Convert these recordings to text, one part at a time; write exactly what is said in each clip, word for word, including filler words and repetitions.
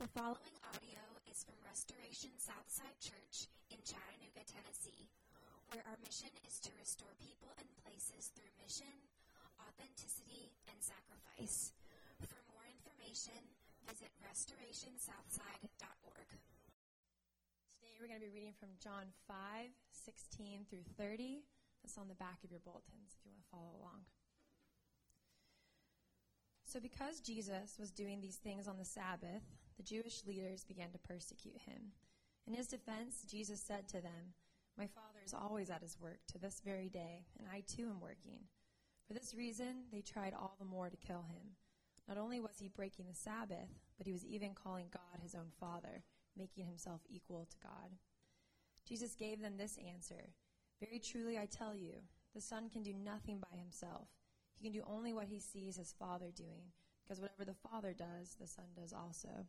The following audio is from Restoration Southside Church in Chattanooga, Tennessee, where our mission is to restore people and places through mission, authenticity, and sacrifice. For more information, visit Restoration Southside dot org. Today we're going to be reading from John five sixteen through thirty. That's on the back of your bulletins if you want to follow along. So because Jesus was doing these things on the Sabbath, the Jewish leaders began to persecute him. In his defense, Jesus said to them, "My Father is always at his work to this very day, and I too am working." For this reason, they tried all the more to kill him. Not only was he breaking the Sabbath, but he was even calling God his own Father, making himself equal to God. Jesus gave them this answer, "Very truly I tell you, the Son can do nothing by himself. He can do only what he sees his Father doing, because whatever the Father does, the Son does also.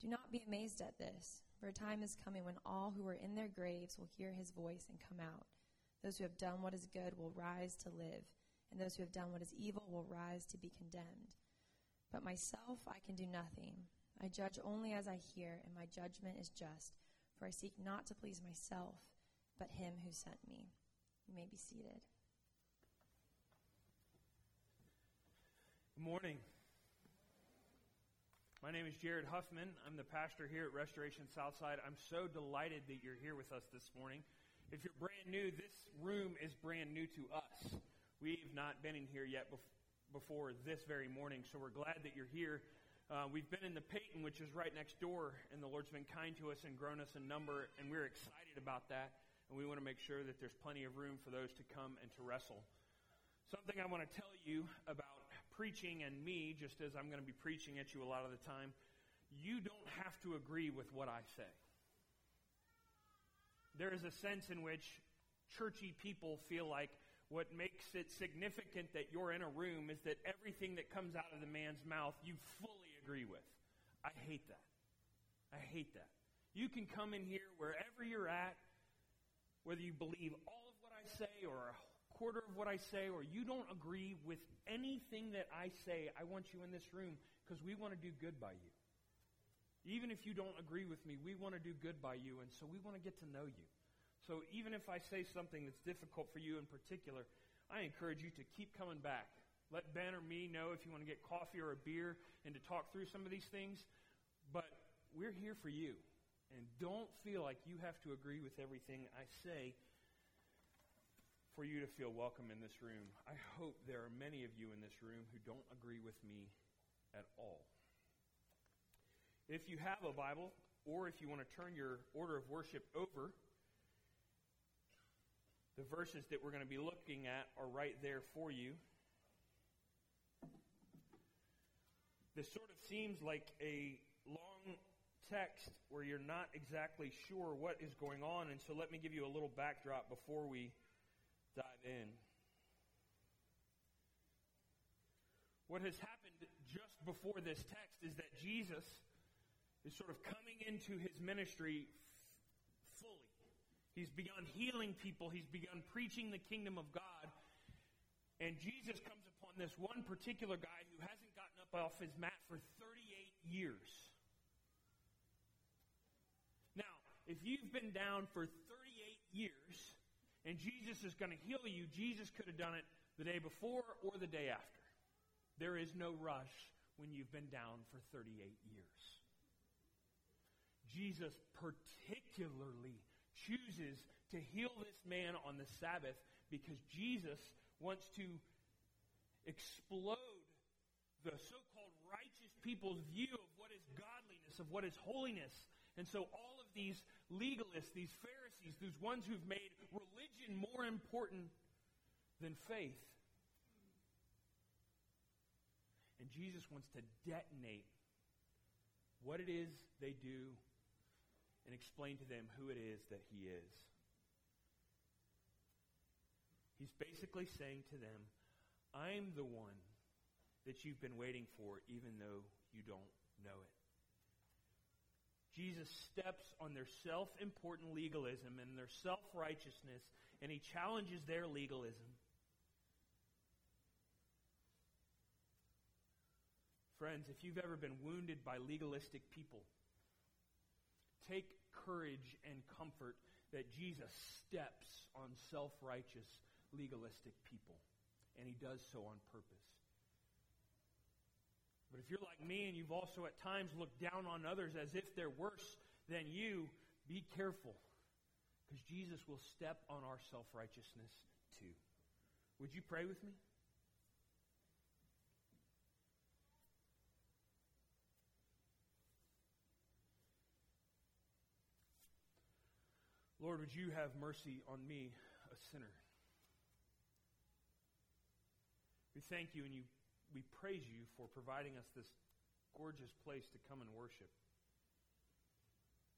Do not be amazed at this, for a time is coming when all who are in their graves will hear his voice and come out. Those who have done what is good will rise to live, and those who have done what is evil will rise to be condemned. But myself I can do nothing. I judge only as I hear, and my judgment is just, for I seek not to please myself, but him who sent me." You may be seated. Good morning. My name is Jared Huffman. I'm the pastor here at Restoration Southside. I'm so delighted that you're here with us this morning. If you're brand new, this room is brand new to us. We've not been in here yet bef- before this very morning, so we're glad that you're here. Uh, we've been in the Peyton, which is right next door, and the Lord's been kind to us and grown us in number, and we're excited about that. And we want to make sure that there's plenty of room for those to come and to wrestle. Something I want to tell you about preaching and me, just as I'm going to be preaching at you a lot of the time, you don't have to agree with what I say. There is a sense in which churchy people feel like what makes it significant that you're in a room is that everything that comes out of the man's mouth you fully agree with. I hate that. I hate that. You can come in here wherever you're at, whether you believe all of what I say or a quarter of what I say, or you don't agree with anything that I say, I want you in this room because we want to do good by you. Even if you don't agree with me, we want to do good by you, and so we want to get to know you. So even if I say something that's difficult for you in particular, I encourage you to keep coming back. Let Ben or me know if you want to get coffee or a beer and to talk through some of these things, but we're here for you. And don't feel like you have to agree with everything I say for you to feel welcome in this room. I hope there are many of you in this room who don't agree with me at all. If you have a Bible, or if you want to turn your order of worship over, the verses that we're going to be looking at are right there for you. This sort of seems like a long text where you're not exactly sure what is going on, and so let me give you a little backdrop before we dive in. What has happened just before this text is that Jesus is sort of coming into his ministry f- fully. He's begun healing people. He's begun preaching the kingdom of God, and Jesus comes upon this one particular guy who hasn't gotten up off his mat for thirty-eight years. If you've been down for thirty-eight years and Jesus is going to heal you, Jesus could have done it the day before or the day after. There is no rush. when you've been down for thirty-eight years. Jesus particularly chooses to heal this man on the Sabbath because Jesus wants to explode the so-called righteous people's view of what is godliness, of what is holiness. And so all of these legalists, these Pharisees, these ones who've made religion more important than faith. And Jesus wants to detonate what it is they do and explain to them who it is that he is. He's basically saying to them, I'm the one that you've been waiting for, even though you don't know it. Jesus steps on their self-important legalism and their self-righteousness, and he challenges their legalism. Friends, if you've ever been wounded by legalistic people, take courage and comfort that Jesus steps on self-righteous, legalistic people, and he does so on purpose. But if you're like me and you've also at times looked down on others as if they're worse than you, be careful, because Jesus will step on our self-righteousness too. Would you pray with me? Lord, would you have mercy on me, a sinner? We thank you and you, we praise you for providing us this gorgeous place to come and worship.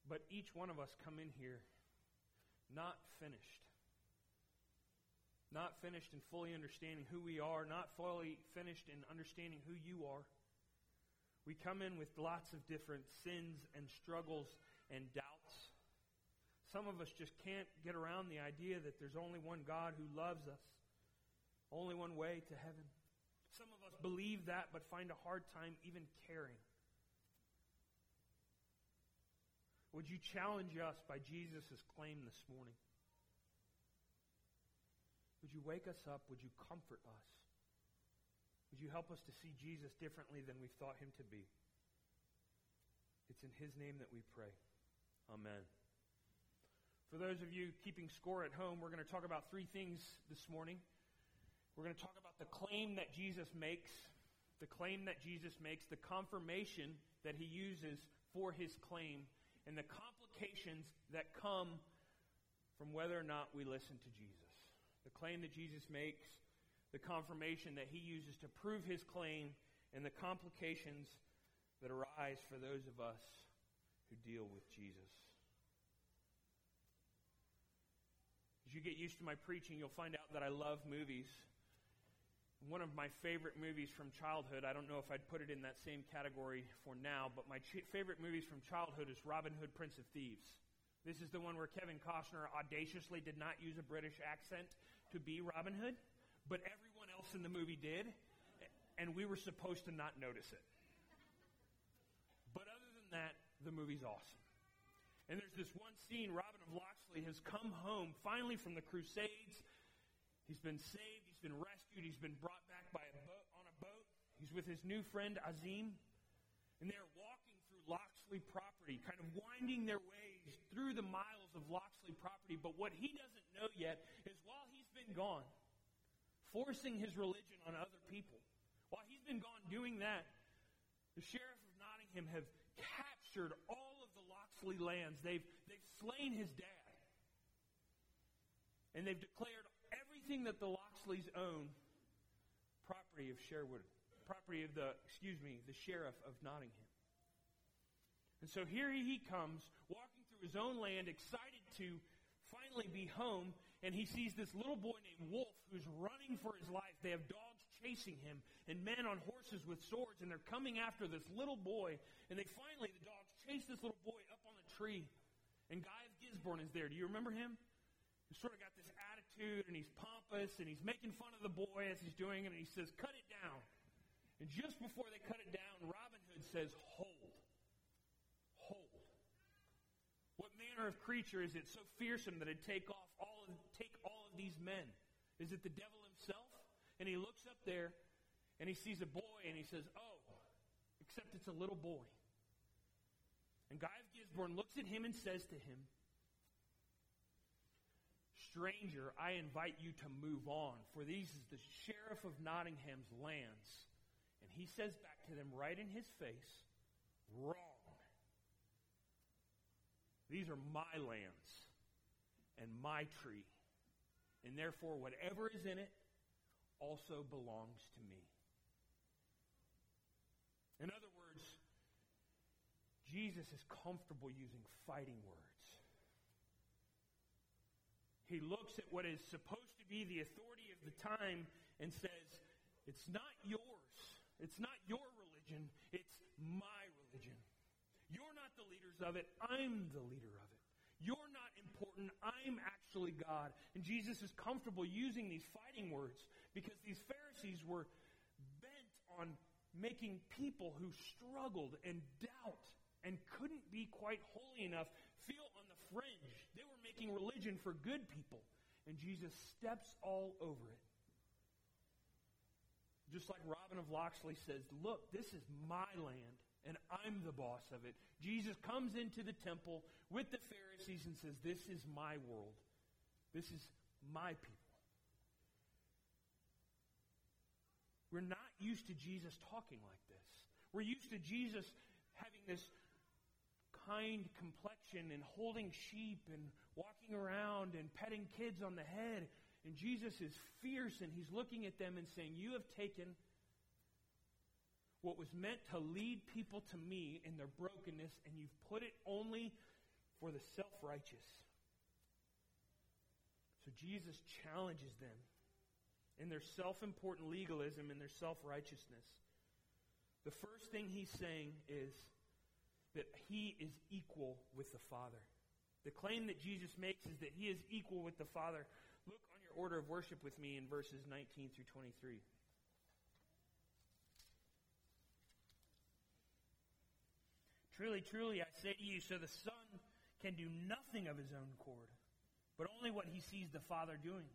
But each one of us come in here not finished. Not finished in fully understanding who we are, not fully finished in understanding who you are. We come in with lots of different sins and struggles and doubts. Some of us just can't get around the idea that there's only one God who loves us, only one way to heaven. Some of us believe that, but find a hard time even caring. Would you challenge us by Jesus' claim this morning? Would you wake us up? Would you comfort us? Would you help us to see Jesus differently than we thought him to be? It's in his name that we pray. Amen. For those of you keeping score at home, we're going to talk about three things this morning. We're going to talk about the claim that Jesus makes, the claim that Jesus makes, the confirmation that he uses for his claim, and the complications that come from whether or not we listen to Jesus. The claim that Jesus makes, the confirmation that he uses to prove his claim, and the complications that arise for those of us who deal with Jesus. As you get used to my preaching, you'll find out that I love movies. One of my favorite movies from childhood, I don't know if I'd put it in that same category for now, but my ch- favorite movies from childhood is Robin Hood, Prince of Thieves. This is the one where Kevin Costner audaciously did not use a British accent to be Robin Hood, but everyone else in the movie did, and we were supposed to not notice it. But other than that, the movie's awesome. And there's this one scene, Robin of Locksley has come home finally from the Crusades. He's been saved, he's been rescued, he's been brought back by a boat, on a boat. He's with his new friend Azim, and they're walking through Locksley property, kind of winding their ways through the miles of Locksley property. But what he doesn't know yet is while he's been gone, forcing his religion on other people, while he's been gone doing that, the sheriff of Nottingham have captured all Locksley lands. They've they've slain his dad. And they've declared everything that the Locksleys own property of Sherwood, property of the, excuse me, the sheriff of Nottingham. And so here he comes, walking through his own land, excited to finally be home, and he sees this little boy named Wolf who's running for his life. They have dogs chasing him, and men on horses with swords, and they're coming after this little boy, and they finally, the dogs chase this little boy up on a tree, and Guy of Gisborne is there. Do you remember him? He's sort of got this attitude, and he's pompous, and he's making fun of the boy as he's doing it, and he says, cut it down. And just before they cut it down, Robin Hood says, hold. Hold. What manner of creature is it so fearsome that it'd take off all of, take all of these men? Is it the devil himself? And he looks up there, and he sees a boy, and he says, oh, except it's a little boy. And Guy of Gisborne looks at him and says to him, "Stranger, I invite you to move on, for these is the sheriff of Nottingham's lands." And he says back to them right in his face, "Wrong. These are my lands and my tree, and therefore whatever is in it also belongs to me." In other words, Jesus is comfortable using fighting words. He looks at what is supposed to be the authority of the time and says, "It's not yours. It's not your religion. It's my religion. You're not the leaders of it. I'm the leader of it. You're not important. I'm actually God." And Jesus is comfortable using these fighting words because these Pharisees were bent on making people who struggled and doubt and couldn't be quite holy enough feel on the fringe. They were making religion for good people. And Jesus steps all over it. Just like Robin of Locksley says, "Look, this is my land, and I'm the boss of it." Jesus comes into the temple with the Pharisees and says, "This is my world. This is my people." We're not used to Jesus talking like this. We're used to Jesus having this kind complexion and holding sheep and walking around and petting kids on the head. And Jesus is fierce, and he's looking at them and saying, "You have taken what was meant to lead people to me in their brokenness, and you've put it only for the self-righteous." So Jesus challenges them in their self-important legalism and their self-righteousness. The first thing he's saying is that he is equal with the Father. The claim that Jesus makes is that he is equal with the Father. Look on your order of worship with me in verses nineteen through twenty-three. "Truly, truly, I say to you, so the Son can do nothing of his own accord, but only what he sees the Father doing.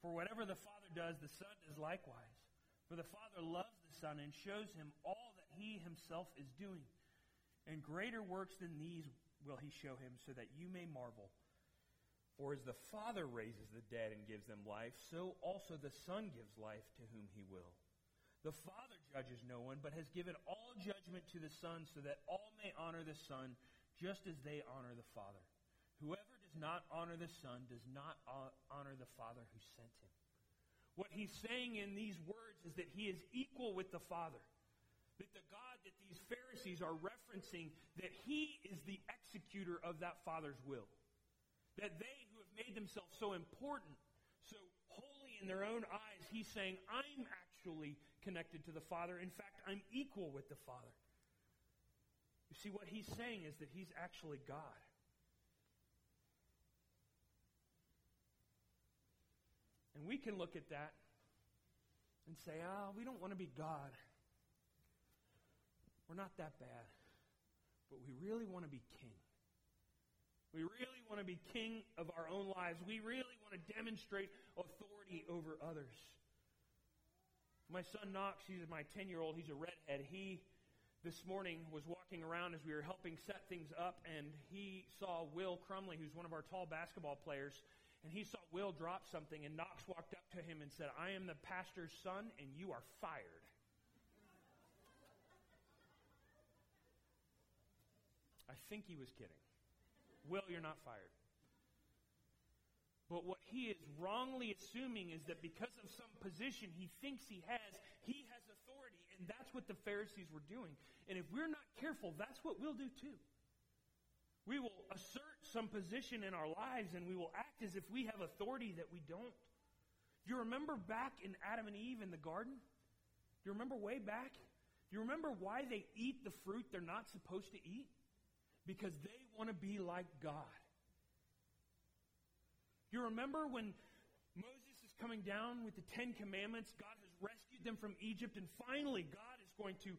For whatever the Father does, the Son does likewise. For the Father loves the Son and shows him all that he himself is doing. And greater works than these will he show him, so that you may marvel. For as the Father raises the dead and gives them life, so also the Son gives life to whom he will. The Father judges no one, but has given all judgment to the Son, so that all may honor the Son, just as they honor the Father. Whoever does not honor the Son does not honor the Father who sent him." What he's saying in these words is that he is equal with the Father. That the God that these Pharisees are referencing, that he is the executor of that Father's will. That they who have made themselves so important, so holy in their own eyes, he's saying, "I'm actually connected to the Father. In fact, I'm equal with the Father." You see, what he's saying is that he's actually God. And we can look at that and say, "Ah, oh, we don't want to be God. We're not that bad. But we really want to be king. We really want to be king of our own lives. We really want to demonstrate authority over others." My son Knox, he's my ten-year-old, he's a redhead. He, this morning, was walking around as we were helping set things up, and he saw Will Crumley, who's one of our tall basketball players, and he saw Will drop something, and Knox walked up to him and said, "I am the pastor's son, and you are fired." I think he was kidding. "Will, you're not fired." But what he is wrongly assuming is that because of some position he thinks he has, he has authority, and that's what the Pharisees were doing. And if we're not careful, that's what we'll do too. We will assert some position in our lives, and we will act as if we have authority that we don't. Do you remember back in Adam and Eve in the garden? Do you remember way back? Do you remember why they eat the fruit they're not supposed to eat? Because they want to be like God. You remember when Moses is coming down with the Ten Commandments, God has rescued them from Egypt, and finally God is going to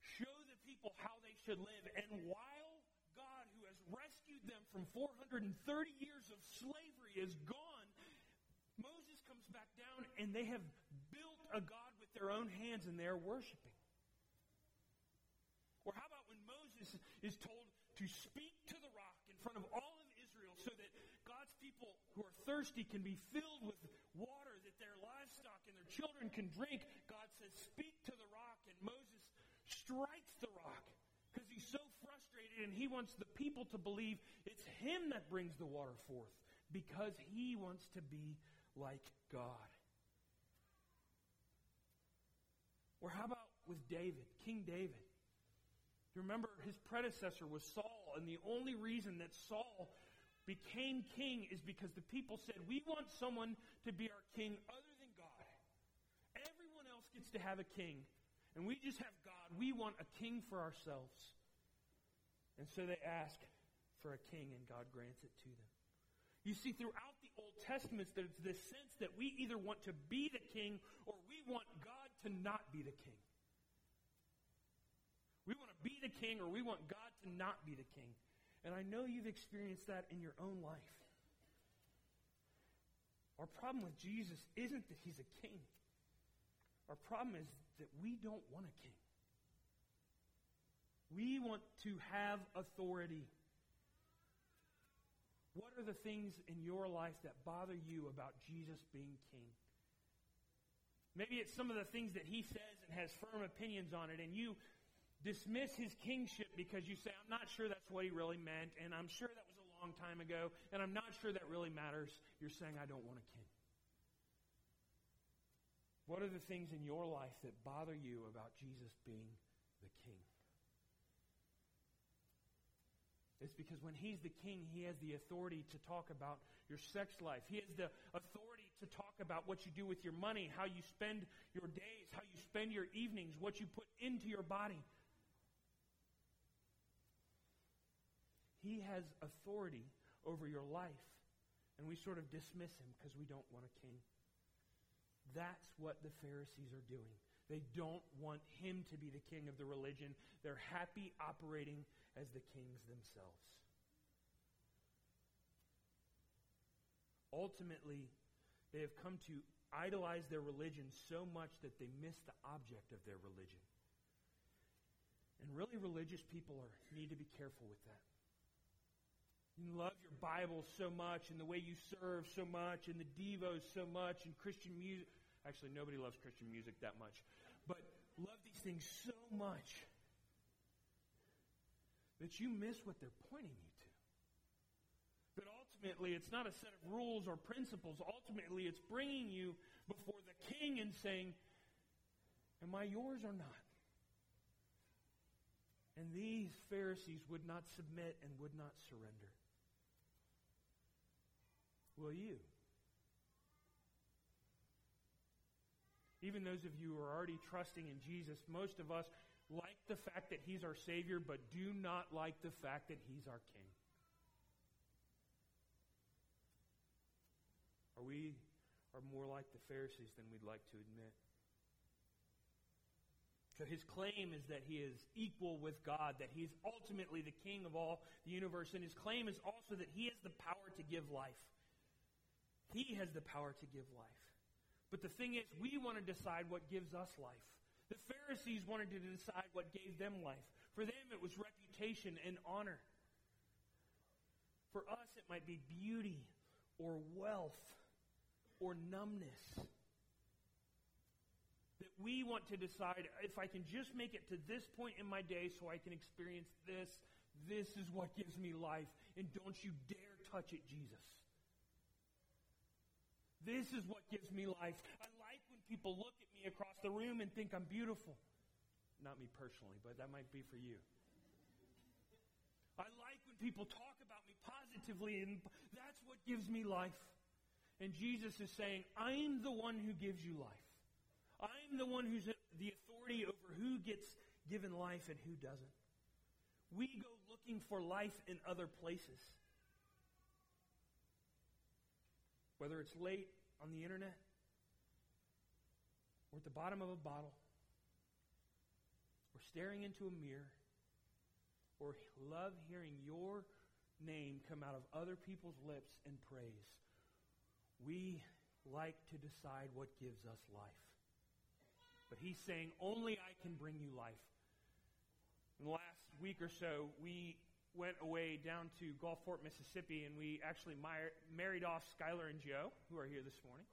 show the people how they should live. And while God, who has rescued them from four hundred thirty years of slavery, is gone, Moses comes back down, and they have built a god with their own hands, and they are worshiping. Moses is told to speak to the rock in front of all of Israel so that God's people who are thirsty can be filled with water, that their livestock and their children can drink. God says, speak to the rock, and Moses strikes the rock because he's so frustrated, and he wants the people to believe it's him that brings the water forth because he wants to be like God. Or how about with David, King David? You remember his predecessor was Saul, and the only reason that Saul became king is because the people said, we want someone to be our king other than God. Everyone else gets to have a king, and we just have God. We want a king for ourselves. And so they ask for a king, and God grants it to them. You see, throughout the Old Testament, there's this sense that we either want to be the king or we want God to not be the king. We want to be the king or we want God to not be the king. And I know you've experienced that in your own life. Our problem with Jesus isn't that he's a king. Our problem is that we don't want a king. We want to have authority. What are the things in your life that bother you about Jesus being king? Maybe it's some of the things that he says and has firm opinions on it, and you dismiss his kingship because you say, I'm not sure that's what he really meant, and I'm sure that was a long time ago, and I'm not sure that really matters. You're saying, I don't want a king. What are the things in your life that bother you about Jesus being the king? It's because when he's the king, he has the authority to talk about your sex life. He has the authority to talk about what you do with your money, how you spend your days, how you spend your evenings, what you put into your body. He has authority over your life, and we sort of dismiss him because we don't want a king. That's what the Pharisees are doing. They don't want him to be the king of the religion. They're happy operating as the kings themselves. Ultimately, they have come to idolize their religion so much that they miss the object of their religion. And really, religious people are, need to be careful with that. You love your Bible so much, and the way you serve so much, and the devos so much, and Christian music. Actually, nobody loves Christian music that much. But love these things so much that you miss what they're pointing you to. That ultimately, it's not a set of rules or principles. Ultimately, it's bringing you before the king and saying, am I yours or not? And these Pharisees would not submit and would not surrender. Will you? Even those of you who are already trusting in Jesus, most of us like the fact that he's our Savior, but do not like the fact that he's our King. Are we are more like the Pharisees than we'd like to admit? So his claim is that he is equal with God, that he is ultimately the King of all the universe, and his claim is also that he has the power to give life. He has the power to give life. But the thing is, we want to decide what gives us life. The Pharisees wanted to decide what gave them life. For them, it was reputation and honor. For us, it might be beauty or wealth or numbness. That we want to decide, if I can just make it to this point in my day so I can experience this, this is what gives me life. And don't you dare touch it, Jesus. This is what gives me life. I like when people look at me across the room and think I'm beautiful. Not me personally, but that might be for you. I like when people talk about me positively, and that's what gives me life. And Jesus is saying, I'm the one who gives you life. I'm the one who's the authority over who gets given life and who doesn't. We go looking for life in other places. Whether it's late on the internet or at the bottom of a bottle or staring into a mirror or love hearing your name come out of other people's lips in praise, we like to decide what gives us life. But he's saying, only I can bring you life. in the last week or so, we went away down to Gulfport, Mississippi, and we actually mar- married off Skylar and Joe, who are here this morning.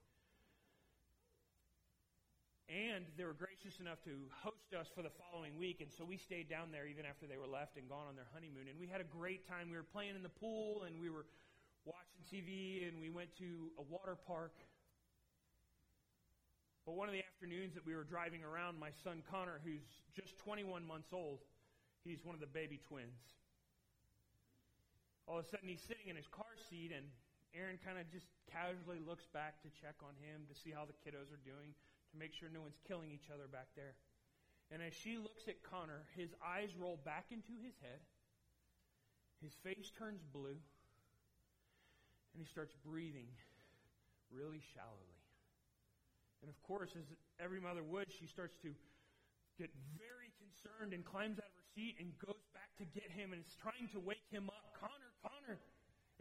And they were gracious enough to host us for the following week, and so we stayed down there even after they were left and gone on their honeymoon. And we had a great time. We were playing in the pool, and we were watching T V, and we went to a water park. But one of the afternoons that we were driving around, my son Connor, who's just twenty-one months old, he's one of the baby twins. All of a sudden, he's sitting in his car seat, and Aaron kind of just casually looks back to check on him, to see how the kiddos are doing, to make sure no one's killing each other back there. And as she looks at Connor, his eyes roll back into his head, his face turns blue, and he starts breathing really shallowly. And of course, as every mother would, she starts to get very concerned and climbs out of her seat and goes back to get him and is trying to wake him up. Connor, Connor.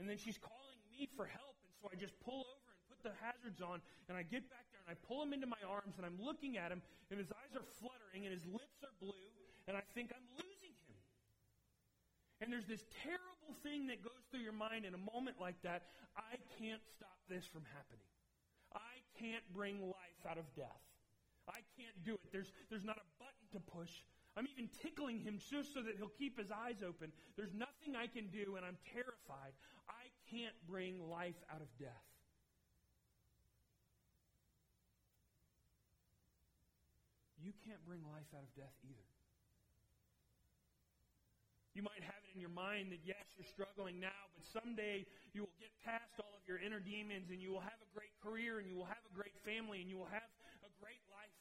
And then she's calling me for help. And so I just pull over and put the hazards on. And I get back there and I pull him into my arms and I'm looking at him. And his eyes are fluttering and his lips are blue. And I think I'm losing him. And there's this terrible thing that goes through your mind in a moment like that. I can't stop this from happening. I can't bring life out of death. I can't do it. There's there's not a button to push. I'm even tickling him just so that he'll keep his eyes open. There's nothing I can do, and I'm terrified. I can't bring life out of death. You can't bring life out of death either. You might have it in your mind that, yes, you're struggling now, but someday you will get past all of your inner demons, and you will have a great career, and you will have a great family, and you will have a great life,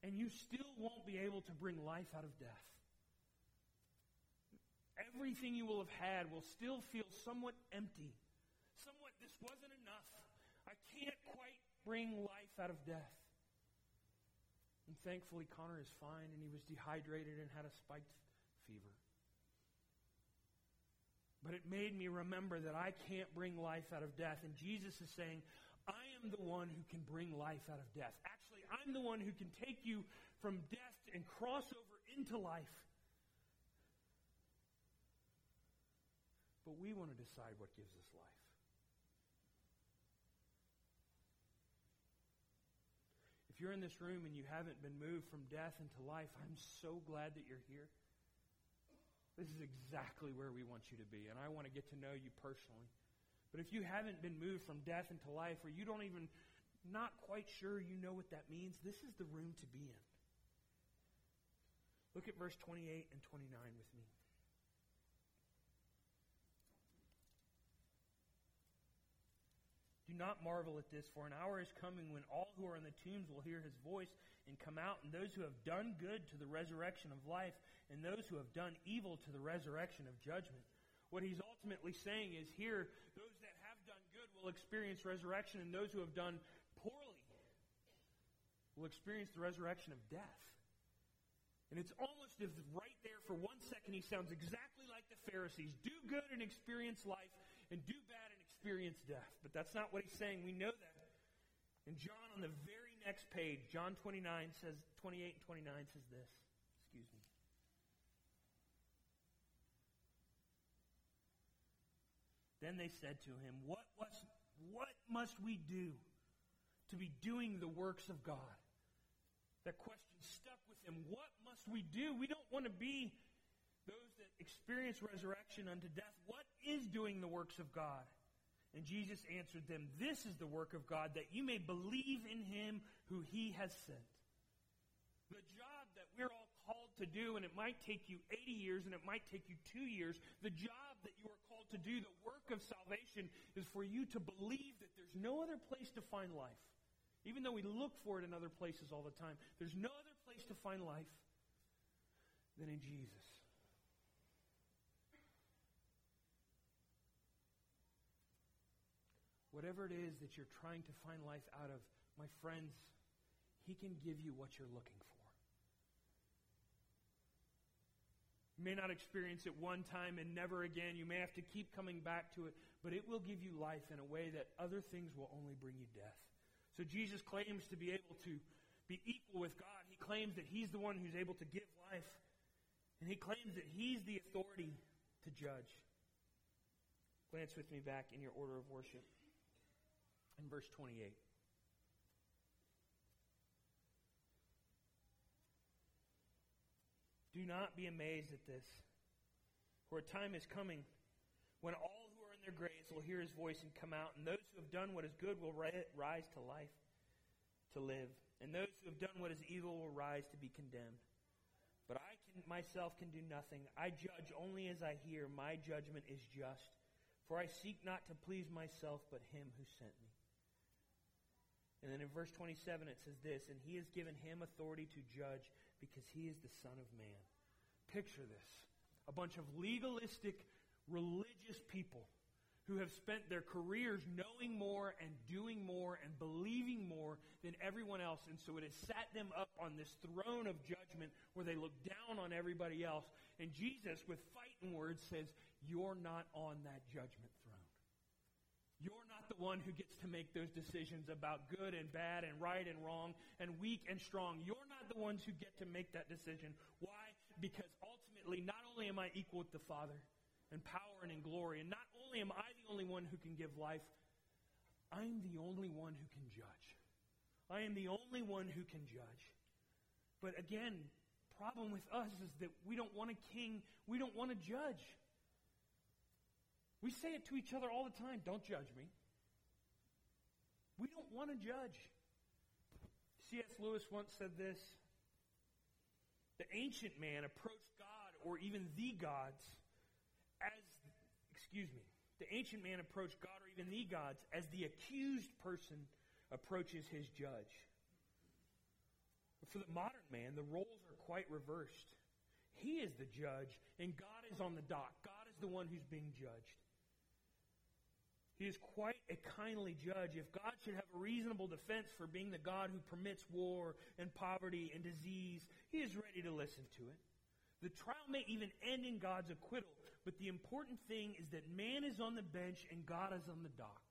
and you still won't be able to bring life out of death. Everything you will have had will still feel somewhat empty, somewhat this wasn't enough. I can't quite bring life out of death. And thankfully, Connor is fine, and he was dehydrated and had a spiked fever. But it made me remember that I can't bring life out of death. And Jesus is saying, I am the one who can bring life out of death. Actually, I'm the one who can take you from death and cross over into life. But we want to decide what gives us life. If you're in this room and you haven't been moved from death into life, I'm so glad that you're here. This is exactly where we want you to be, and I want to get to know you personally. But if you haven't been moved from death into life, or you don't even, not quite sure you know what that means, this is the room to be in. Look at verse twenty-eight and twenty-nine with me. Do not marvel at this, for an hour is coming when all who are in the tombs will hear his voice and come out, and those who have done good to the resurrection of life, and those who have done evil to the resurrection of judgment. What he's ultimately saying is here, those that have done good will experience resurrection, and those who have done poorly will experience the resurrection of death. And it's almost as right there for one second he sounds exactly like the Pharisees. Do good and experience life, and do bad and experience death. But that's not what he's saying. We know that. And John, on the very next page, John twenty-nine says, twenty-eight and twenty-nine says this. Excuse me. Then they said to him, What was, what must we do to be doing the works of God? That question stuck with him. What must we do? We don't want to be those that experience resurrection unto death. What is doing the works of God? And Jesus answered them, This is the work of God, that you may believe in him who he has sent. The job that we're all called to do, and it might take you eighty years, and it might take you two years, the job that you are called to do, the work of salvation, is for you to believe that there's no other place to find life. Even though we look for it in other places all the time, there's no other place to find life than in Jesus. Whatever it is that you're trying to find life out of, my friends, he can give you what you're looking for. You may not experience it one time and never again. You may have to keep coming back to it, but it will give you life in a way that other things will only bring you death. So Jesus claims to be able to be equal with God. He claims that he's the one who's able to give life. And he claims that he's the authority to judge. Glance with me back in your order of worship in verse twenty-eight. Do not be amazed at this, for a time is coming when all who are in their graves will hear his voice and come out, and those who have done what is good will rise to life, to live, and those who have done what is evil will rise to be condemned. But I can, myself can do nothing. I judge only as I hear. My judgment is just, for I seek not to please myself, but him who sent me. And then in verse twenty-seven it says this, and he has given him authority to judge because he is the Son of Man. Picture this. A bunch of legalistic, religious people who have spent their careers knowing more and doing more and believing more than everyone else. And so it has sat them up on this throne of judgment where they look down on everybody else. And Jesus, with fighting words, says, you're not on that judgment throne. You're not the one who gets to make those decisions about good and bad and right and wrong and weak and strong. You're not the ones who get to make that decision. Why? Because ultimately, not only am I equal with the Father in power and in glory, and not only am I the only one who can give life, I'm the only one who can judge. I am the only one who can judge. But again, problem with us is that we don't want a king. We don't want to judge. We say it to each other all the time, don't judge me. We don't want to judge. C S. Lewis once said this, the ancient man approached God or even the gods as, excuse me, the ancient man approached God or even the gods as the accused person approaches his judge. But for the modern man, the roles are quite reversed. He is the judge and God is on the dock. God is the one who's being judged. He is quite a kindly judge. If God should have a reasonable defense for being the God who permits war and poverty and disease, he is ready to listen to it. The trial may even end in God's acquittal, but the important thing is that man is on the bench and God is on the dock.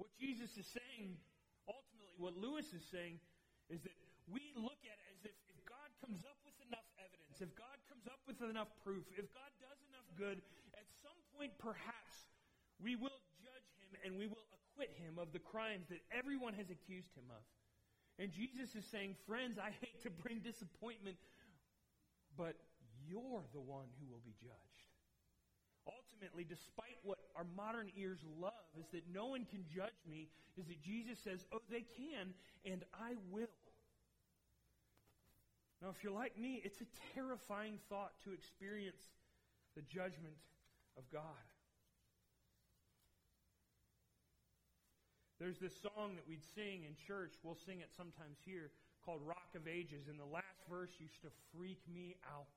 What Jesus is saying, ultimately what Lewis is saying, is that we look at it as if, if God comes up with enough evidence, if God comes up with enough proof, if God does enough good, at some point perhaps we will judge him and we will acquit him of the crimes that everyone has accused him of. And Jesus is saying, friends, I hate to bring disappointment, but you're the one who will be judged. Ultimately, despite what our modern ears love is that no one can judge me, is that Jesus says, oh, they can, and I will. Now, if you're like me, it's a terrifying thought to experience the judgment of God. There's this song that we'd sing in church, we'll sing it sometimes here, called Rock of Ages, and the last verse used to freak me out.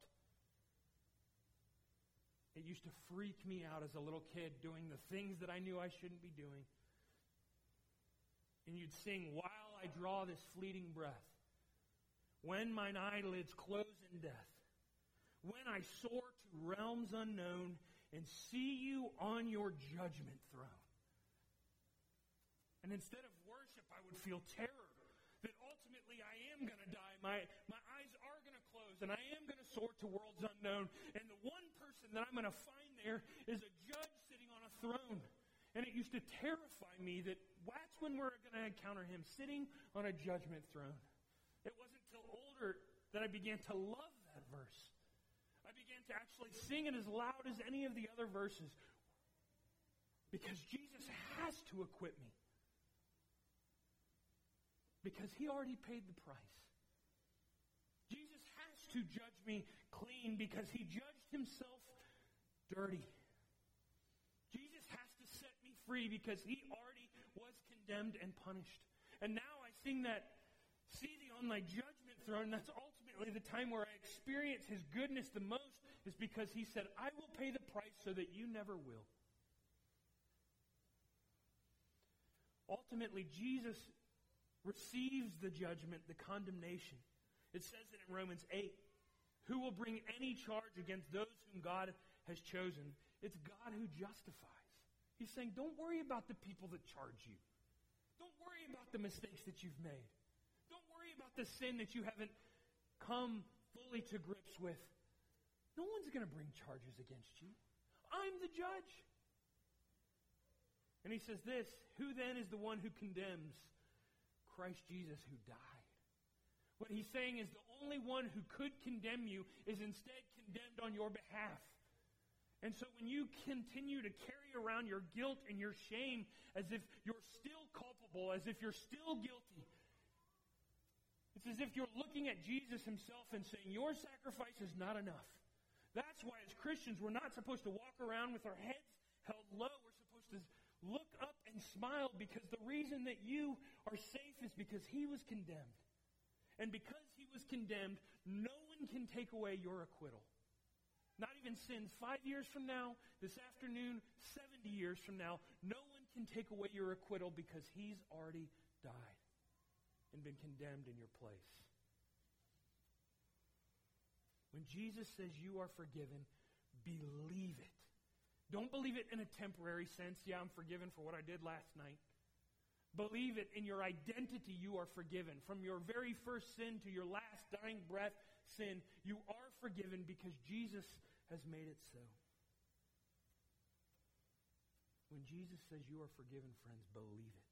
It used to freak me out as a little kid doing the things that I knew I shouldn't be doing. And you'd sing, while I draw this fleeting breath, when mine eyelids close in death, when I soar to realms unknown and see you on your judgment throne. And instead of worship, I would feel terror that ultimately I am going to die. My, my eyes are going to close and I am going to soar to worlds unknown. And the one person that I'm going to find there is a judge sitting on a throne. And it used to terrify me that that's when we're going to encounter him, sitting on a judgment throne. It wasn't till older that I began to love that verse. I began to actually sing it as loud as any of the other verses because Jesus has to acquit me. Because he already paid the price. Jesus has to judge me clean because he judged himself dirty. Jesus has to set me free because he already was condemned and punished. And now I sing that, see thee on thy judgment throne. That's ultimately the time where I experience his goodness the most is because he said, I will pay the price so that you never will. Ultimately, Jesus receives the judgment, the condemnation. It says it in Romans eight. Who will bring any charge against those whom God has chosen? It's God who justifies. He's saying, don't worry about the people that charge you. Don't worry about the mistakes that you've made. Don't worry about the sin that you haven't come fully to grips with. No one's going to bring charges against you. I'm the judge. And he says this, who then is the one who condemns? Christ Jesus who died. What he's saying is the only one who could condemn you is instead condemned on your behalf. And so when you continue to carry around your guilt and your shame as if you're still culpable, as if you're still guilty, it's as if you're looking at Jesus himself and saying, your sacrifice is not enough. That's why as Christians, we're not supposed to walk around with our heads held low. We're supposed to look up and smile because the reason that you are safe is because he was condemned. And because he was condemned, no one can take away your acquittal. Not even sin. Five years from now, this afternoon, seventy years from now, no one can take away your acquittal because he's already died and been condemned in your place. When Jesus says you are forgiven, believe it. Don't believe it in a temporary sense. Yeah, I'm forgiven for what I did last night. Believe it in your identity. You are forgiven. From your very first sin to your last dying breath sin, you are forgiven because Jesus has made it so. When Jesus says you are forgiven, friends, believe it.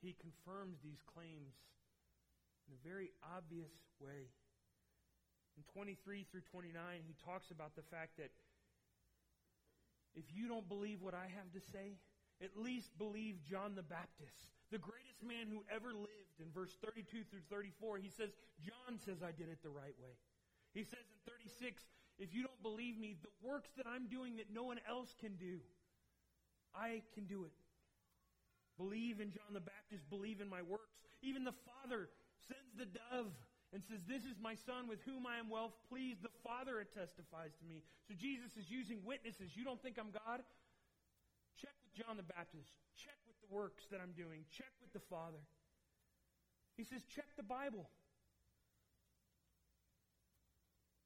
He confirms these claims in a very obvious way. In twenty-three through twenty-nine, he talks about the fact that if you don't believe what I have to say, at least believe John the Baptist, the greatest man who ever lived. In verse thirty-two through thirty-four, he says, John says I did it the right way. He says in thirty-six, if you don't believe me, the works that I'm doing that no one else can do, I can do it. Believe in John the Baptist, believe in my works. Even the Father sends the dove and says, this is my son with whom I am well pleased. The Father testifies to me. So Jesus is using witnesses. You don't think I'm God? Check with John the Baptist. Check with the works that I'm doing. Check with the Father. He says, check the Bible.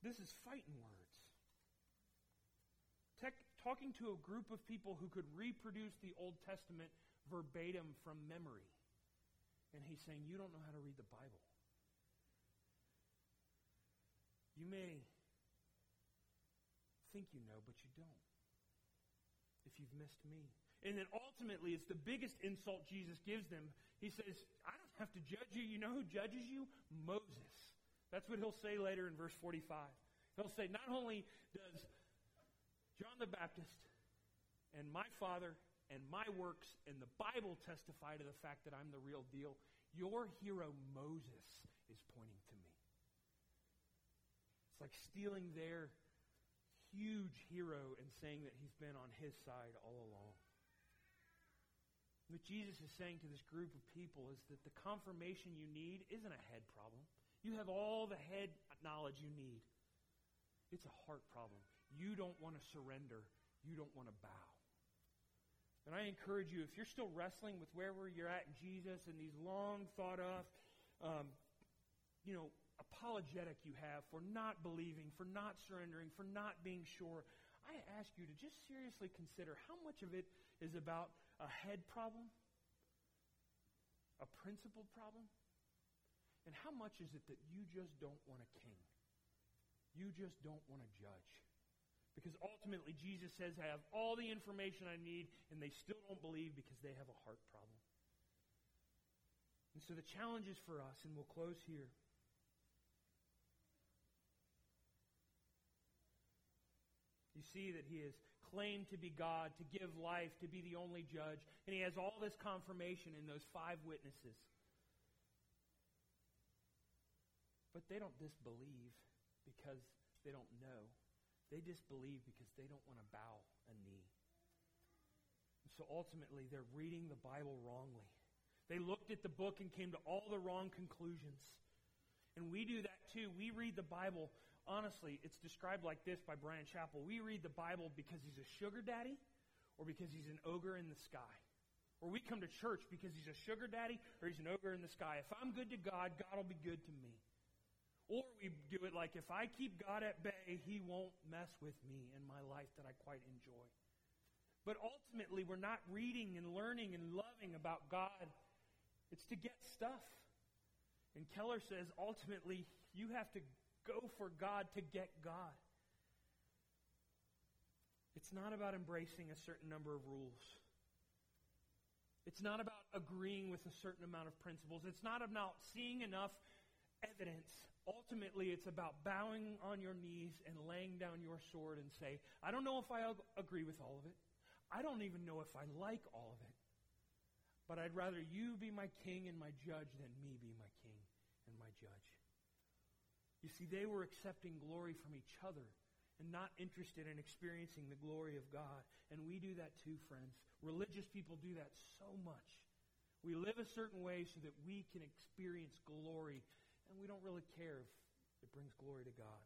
This is fighting words. Tech, talking to a group of people who could reproduce the Old Testament verbatim from memory. And he's saying, you don't know how to read the Bible. You may think you know, but you don't, if you've missed me. And then ultimately, it's the biggest insult Jesus gives them. He says, I don't have to judge you. You know who judges you? Moses. That's what he'll say later in verse forty-five. He'll say, not only does John the Baptist and my Father and my works and the Bible testify to the fact that I'm the real deal, your hero Moses is pointing to me. It's like stealing their huge hero and saying that he's been on his side all along. What Jesus is saying to this group of people is that the confirmation you need isn't a head problem. You have all the head knowledge you need. It's a heart problem. You don't want to surrender. You don't want to bow. And I encourage you, if you're still wrestling with wherever you're at in Jesus and these long thought of, um, you know, apologetic you have for not believing, for not surrendering, for not being sure, I ask you to just seriously consider how much of it is about a head problem, a principle problem, and how much is it that you just don't want a king? You just don't want to judge. Because ultimately Jesus says, I have all the information I need, and they still don't believe because they have a heart problem. And so the challenge is for us, and we'll close here. You see that he is claimed to be God, to give life, to be the only judge. And he has all this confirmation in those five witnesses. But they don't disbelieve because they don't know. They disbelieve because they don't want to bow a knee. And so ultimately, they're reading the Bible wrongly. They looked at the book and came to all the wrong conclusions. And we do that too. We read the Bible honestly, it's described like this by Brian Chappell. We read the Bible because he's a sugar daddy or because he's an ogre in the sky. Or we come to church because he's a sugar daddy or he's an ogre in the sky. If I'm good to God, God will be good to me. Or we do it like if I keep God at bay, he won't mess with me in my life that I quite enjoy. But ultimately, we're not reading and learning and loving about God It's to get stuff. And Keller says, ultimately, you have to go for God to get God. It's not about embracing a certain number of rules. It's not about agreeing with a certain amount of principles. It's not about seeing enough evidence. Ultimately, it's about bowing on your knees and laying down your sword and say, I don't know if I agree with all of it. I don't even know if I like all of it. But I'd rather you be my king and my judge than me be my king and my judge. You see, they were accepting glory from each other and not interested in experiencing the glory of God. And we do that too, friends. Religious people do that so much. We live a certain way so that we can experience glory, and we don't really care if it brings glory to God.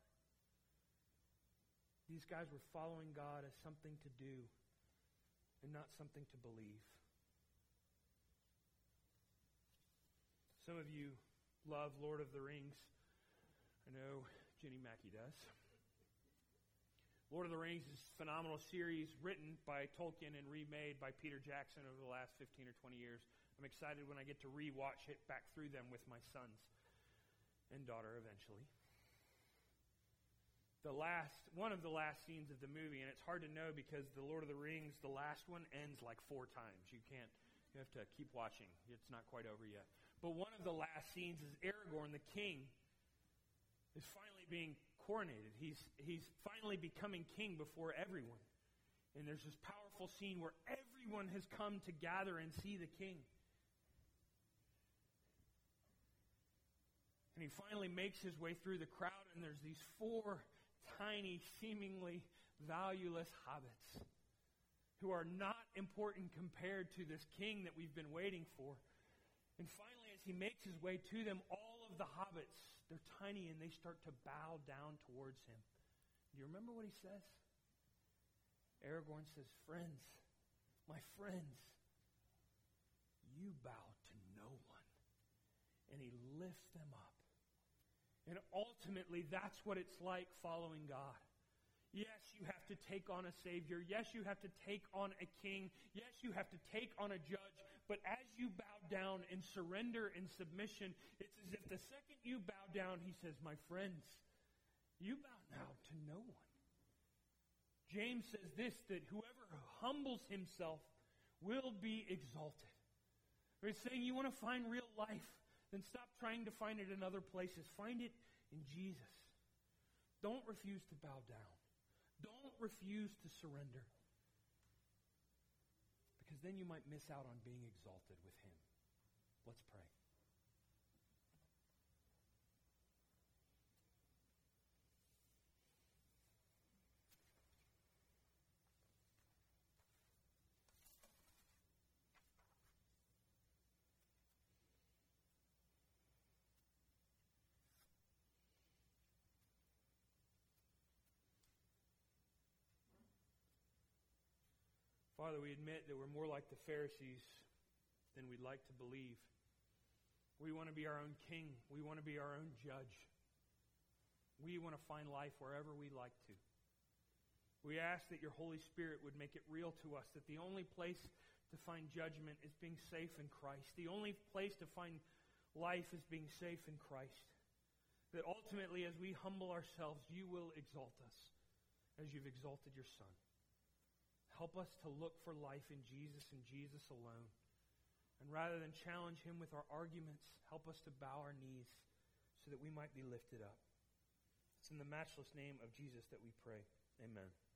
These guys were following God as something to do and not something to believe. Some of you love Lord of the Rings. I know Ginny Mackey does. Lord of the Rings is a phenomenal series written by Tolkien and remade by Peter Jackson over the last fifteen or twenty years. I'm excited when I get to rewatch it back through them with my sons and daughter eventually. The last, one of the last scenes of the movie, and it's hard to know because the Lord of the Rings, the last one ends like four times. You can't, you have to keep watching. It's not quite over yet. But one of the last scenes is Aragorn, the king, is finally being coronated. He's he's finally becoming king before everyone. And there's this powerful scene where everyone has come to gather and see the king. And he finally makes his way through the crowd, and there's these four tiny, seemingly valueless hobbits who are not important compared to this king that we've been waiting for. And finally, as he makes his way to them, all of the hobbits, they're tiny, and they start to bow down towards him. Do you remember what he says? Aragorn says, friends, my friends, you bow to no one. And he lifts them up. And ultimately, that's what it's like following God. Yes, you have to take on a Savior. Yes, you have to take on a King. Yes, you have to take on a judge. But as you bow down in surrender and submission, it's as if the second you bow down, he says, my friends, you bow now to no one. James says this, that whoever humbles himself will be exalted. He's saying you want to find real life, then stop trying to find it in other places. Find it in Jesus. Don't refuse to bow down. Don't refuse to surrender. Because then you might miss out on being exalted with him. Let's pray. Father, we admit that we're more like the Pharisees than we'd like to believe. We want to be our own king. We want to be our own judge. We want to find life wherever we like to. We ask that your Holy Spirit would make it real to us, that the only place to find judgment is being safe in Christ. The only place to find life is being safe in Christ. That ultimately, as we humble ourselves, you will exalt us as you've exalted your Son. Help us to look for life in Jesus and Jesus alone. And rather than challenge him with our arguments, help us to bow our knees so that we might be lifted up. It's in the matchless name of Jesus that we pray. Amen.